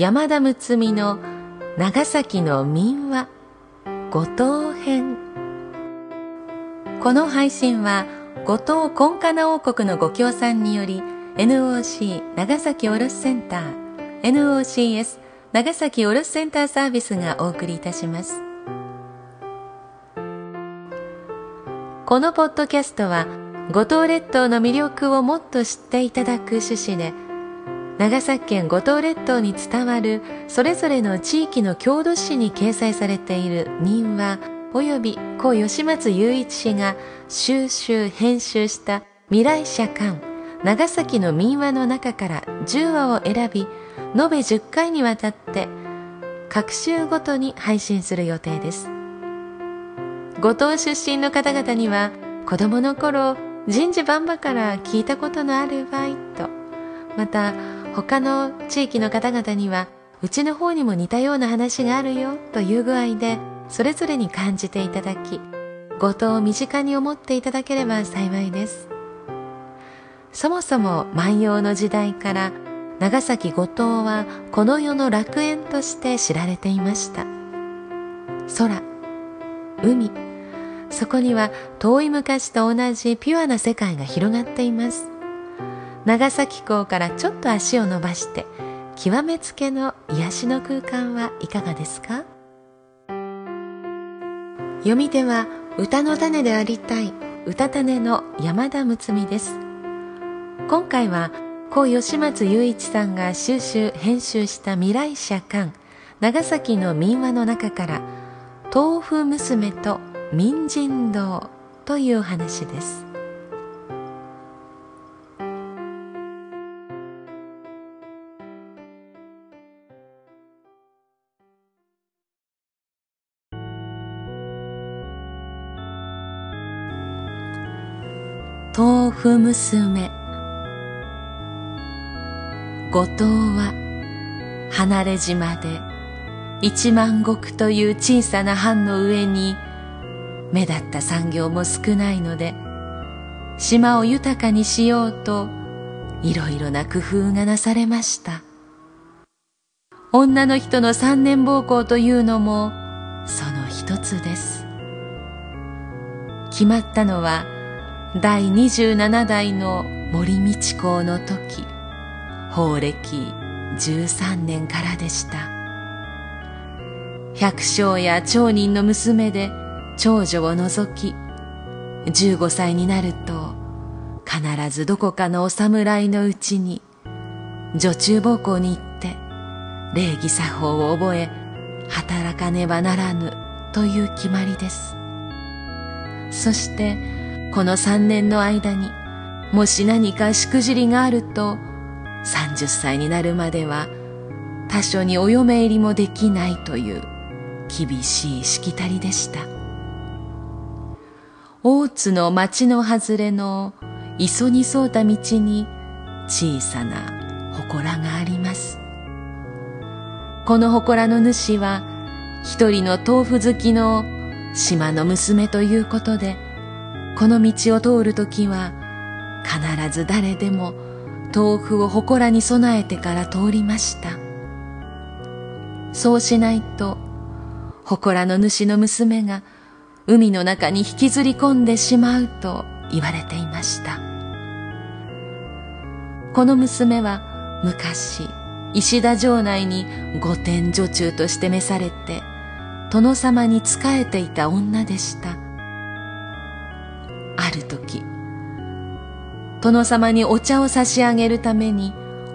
山田睦美の長崎の民話五島編。この配信は五島コンカナ王国のご協賛により NOC 長崎卸センター NOCS 長崎卸センターサービスがお送りいたします。このポッドキャストは五島列島の魅力をもっと知っていただく趣旨で、長崎県五島列島に伝わるそれぞれの地域の郷土史に掲載されている民話及び故吉松雄一氏が収集編集した未来社館長崎の民話の中から10話を選び、延べ10回にわたって各週ごとに配信する予定です。五島出身の方々には、子供の頃人事番場から聞いたことのあるわいと、また他の地域の方々にはうちの方にも似たような話があるよという具合で、それぞれに感じていただき、五島を身近に思っていただければ幸いです。そもそも万葉の時代から長崎五島はこの世の楽園として知られていました。空、海、そこには遠い昔と同じピュアな世界が広がっています。長崎港からちょっと足を伸ばして極めつけの癒しの空間はいかがですか。読み手は歌の種でありたい歌種の山田睦美です。今回は故吉松雄一さんが収集編集した未来社館長崎の民話の中から、豆腐娘と民人堂という話です。豆腐娘。五島は離れ島で一万石という小さな藩の上に、目立った産業も少ないので、島を豊かにしようといろいろな工夫がなされました。女の人の三年奉公というのもその一つです。決まったのは第27代の森道公の時、宝暦13年からでした。百姓や町人の娘で長女を除き、15歳になると必ずどこかのお侍のうちに女中奉公に行って、礼儀作法を覚え働かねばならぬという決まりです。そしてこの3年の間にもし何かしくじりがあると、30歳になるまでは他所にお嫁入りもできないという厳しいしきたりでした。大津の町の外れの磯に沿うた道に小さな祠があります。この祠の主は一人の豆腐好きの島の娘ということで、この道を通るときは必ず誰でも豆腐を祠に備えてから通りました。そうしないと祠の主の娘が海の中に引きずり込んでしまうと言われていました。この娘は昔石田城内に御殿女中として召されて殿様に仕えていた女でした。ある時、殿様にお茶を差し上げるために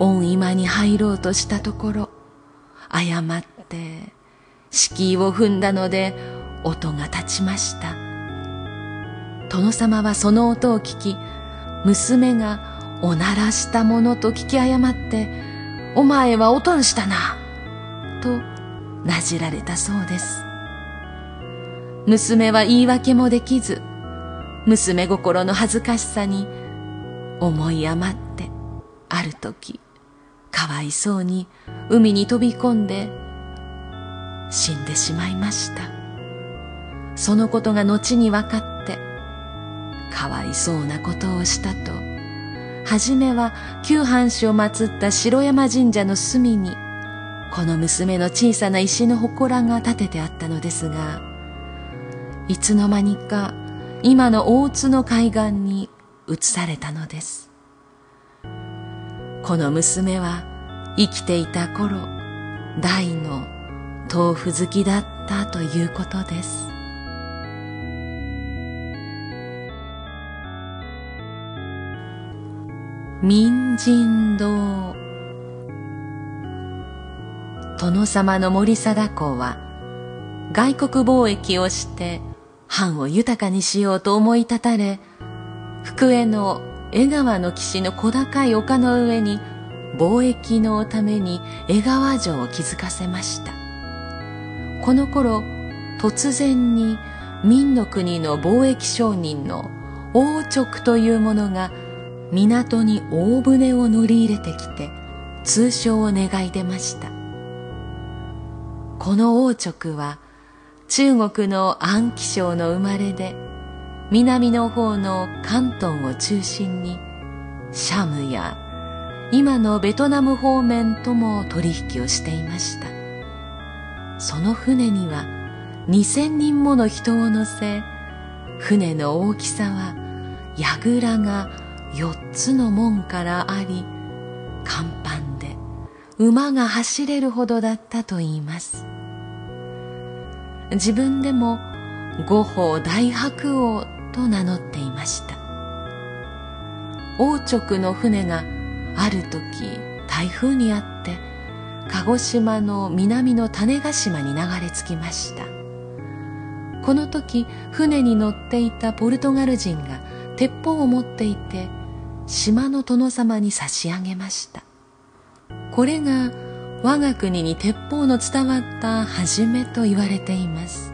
御居間に入ろうとしたところ、誤って敷居を踏んだので音が立ちました。殿様はその音を聞き、娘がおならしたものと聞き誤って、お前はおとんしたなとなじられたそうです。娘は言い訳もできず、娘心の恥ずかしさに思い余って、ある時かわいそうに海に飛び込んで死んでしまいました。そのことが後に分かって、かわいそうなことをしたと、初めは旧藩主を祀った城山神社の隅にこの娘の小さな石の祠が建ててあったのですが、いつの間にか今の大津の海岸に移されたのです。この娘は生きていた頃大の豆腐好きだったということです。民人堂。殿様の森貞公は外国貿易をして藩を豊かにしようと思い立たれ、福江の江川の岸の小高い丘の上に貿易のために江川城を築かせました。この頃突然に明の国の貿易商人の王直という者が港に大船を乗り入れてきて通商を願い出ました。この王直は中国の安徽省の生まれで、南の方の広東を中心にシャムや今のベトナム方面とも取引をしていました。その船には2000人もの人を乗せ、船の大きさは櫓が4つの門からあり、甲板で馬が走れるほどだったといいます。自分でも五宝大白王と名乗っていました。王直の船がある時台風にあって鹿児島の南の種子島に流れ着きました。この時船に乗っていたポルトガル人が鉄砲を持っていて島の殿様に差し上げました。これが我が国に鉄砲の伝わった始めと言われています。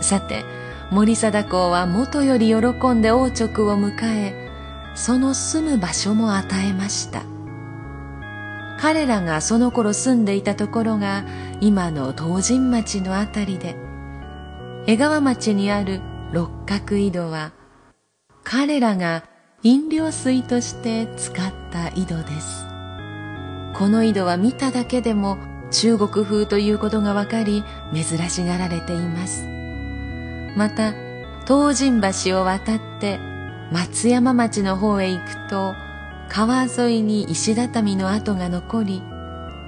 さて森貞公は元より喜んで王直を迎え、その住む場所も与えました。彼らがその頃住んでいたところが今の唐人町のあたりで、江川町にある六角井戸は彼らが飲料水として使った井戸です。この井戸は見ただけでも中国風ということがわかり、珍しがられています。また唐人橋を渡って松山町の方へ行くと、川沿いに石畳の跡が残り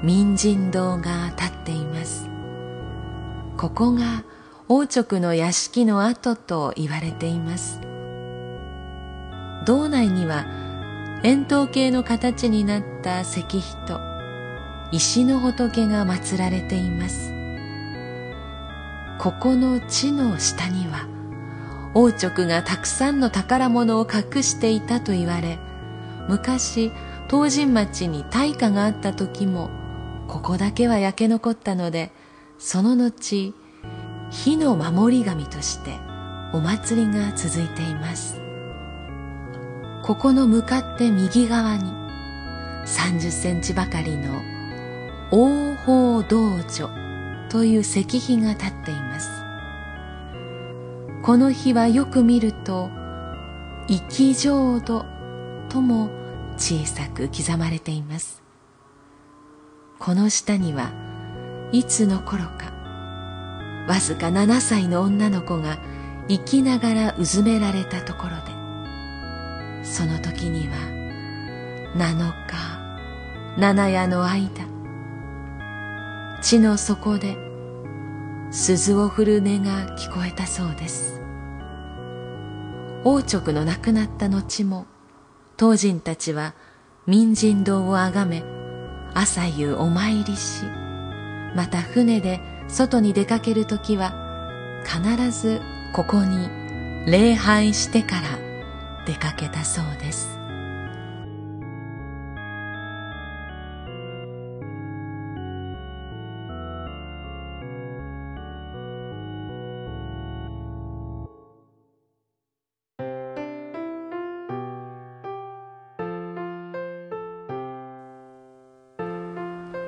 民人堂が建っています。ここが王直の屋敷の跡と言われています。堂内には円筒形の形になった石碑と石の仏が祀られています。ここの地の下には王直がたくさんの宝物を隠していたと言われ、昔唐人町に大火があった時もここだけは焼け残ったので、その後火の守り神としてお祭りが続いています。ここの向かって右側に30センチばかりの王宝道女という石碑が立っています。この碑はよく見ると生浄土とも小さく刻まれています。この下にはいつの頃かわずか7歳の女の子が生きながらうずめられたところで、その時には7日7夜の間、地の底で鈴を振る音が聞こえたそうです。王直の亡くなった後も唐人たちは民人堂をあがめ、朝夕お参りし、また船で外に出かける時は必ずここに礼拝してから出かけたそうです。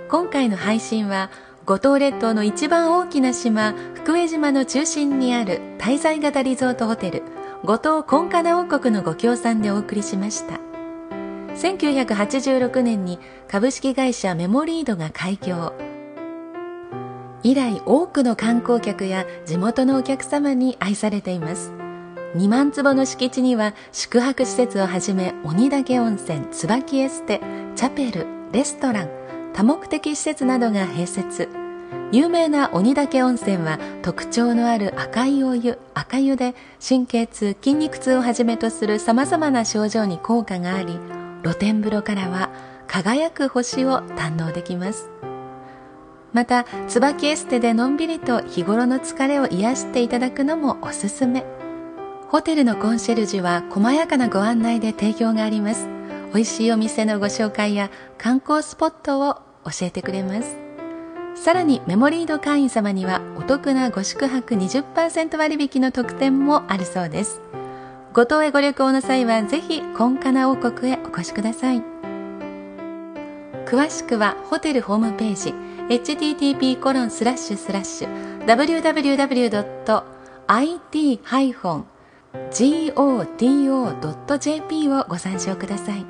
今回の配信は五島列島の一番大きな島、福江島の中心にある滞在型リゾートホテル五島コンカナ王国のご協賛でお送りしました。1986年に株式会社メモリードが開業。以来多くの観光客や地元のお客様に愛されています。2万坪の敷地には宿泊施設をはじめ、鬼岳温泉、椿エステ、チャペル、レストラン、多目的施設などが併設。有名な鬼岳温泉は特徴のある赤いお湯、赤湯で神経痛、筋肉痛をはじめとする様々な症状に効果があり、露天風呂からは輝く星を堪能できます。また、椿エステでのんびりと日頃の疲れを癒していただくのもおすすめ。ホテルのコンシェルジュは細やかなご案内で提供があります。美味しいお店のご紹介や観光スポットを教えてくれます。さらにメモリード会員様にはお得なご宿泊 20% 割引の特典もあるそうです。五島へご旅行の際はぜひコンカナ王国へお越しください。詳しくはホテルホームページ http://www.it-godo.jp をご参照ください。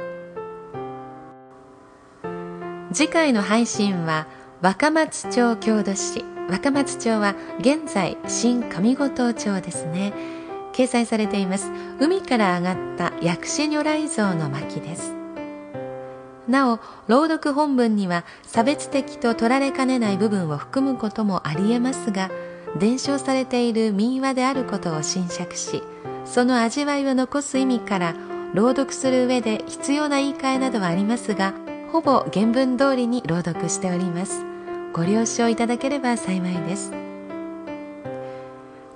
次回の配信は若松町郷土史。若松町は現在新上五島町ですね。掲載されています海から上がった薬師如来像の巻です。なお、朗読本文には差別的と取られかねない部分を含むこともありえますが、伝承されている民話であることを斟酌し、その味わいを残す意味から朗読する上で必要な言い換えなどはありますが、ほぼ原文通りに朗読しております。ご了承いただければ幸いです。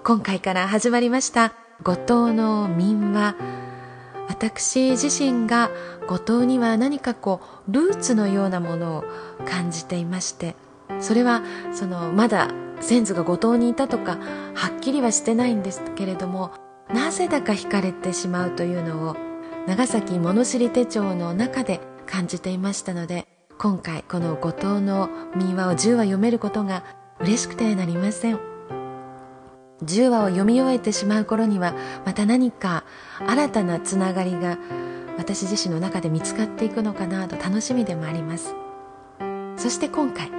今回から始まりました五島の民話、私自身が五島には何かルーツのようなものを感じていまして、それはまだ先祖が五島にいたとかはっきりはしてないんですけれども、なぜだか惹かれてしまうというのを長崎物知り手帳の中で感じていましたので、今回この五島の民話を10話読めることが嬉しくてなりません。10話を読み終えてしまう頃にはまた何か新たなつながりが私自身の中で見つかっていくのかなと楽しみでもあります。そして今回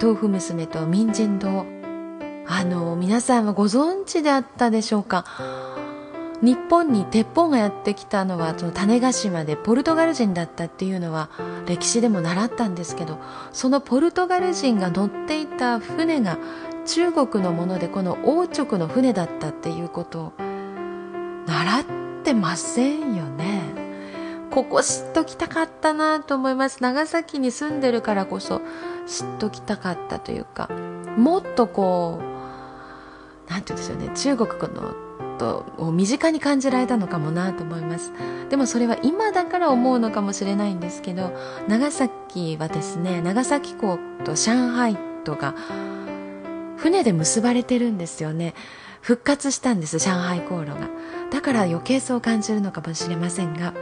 豆腐娘と民人堂、皆さんはご存知であったでしょうか。日本に鉄砲がやってきたのは種子島でポルトガル人だったっていうのは歴史でも習ったんですけど、そのポルトガル人が乗っていた船が中国のもので、この王直の船だったっていうことを習ってませんよね。ここ知っときたかったなと思います。長崎に住んでるからこそ知っときたかったというか、もっとなんて言うんでしょうね、中国のを身近に感じられたのかもなと思います。でもそれは今だから思うのかもしれないんですけど、長崎はですね、長崎港と上海とが船で結ばれてるんですよね。復活したんです、上海航路が。だから余計そう感じるのかもしれませんが、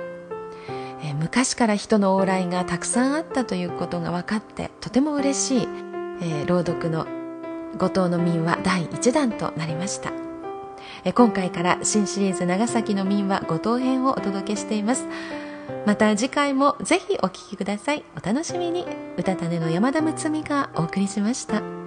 昔から人の往来がたくさんあったということが分かって、とても嬉しい、朗読の五島の民話第1弾となりました。今回から新シリーズ長崎の民話五島編をお届けしています。また次回もぜひお聞きください。お楽しみに。うたたねの山田睦美がお送りしました。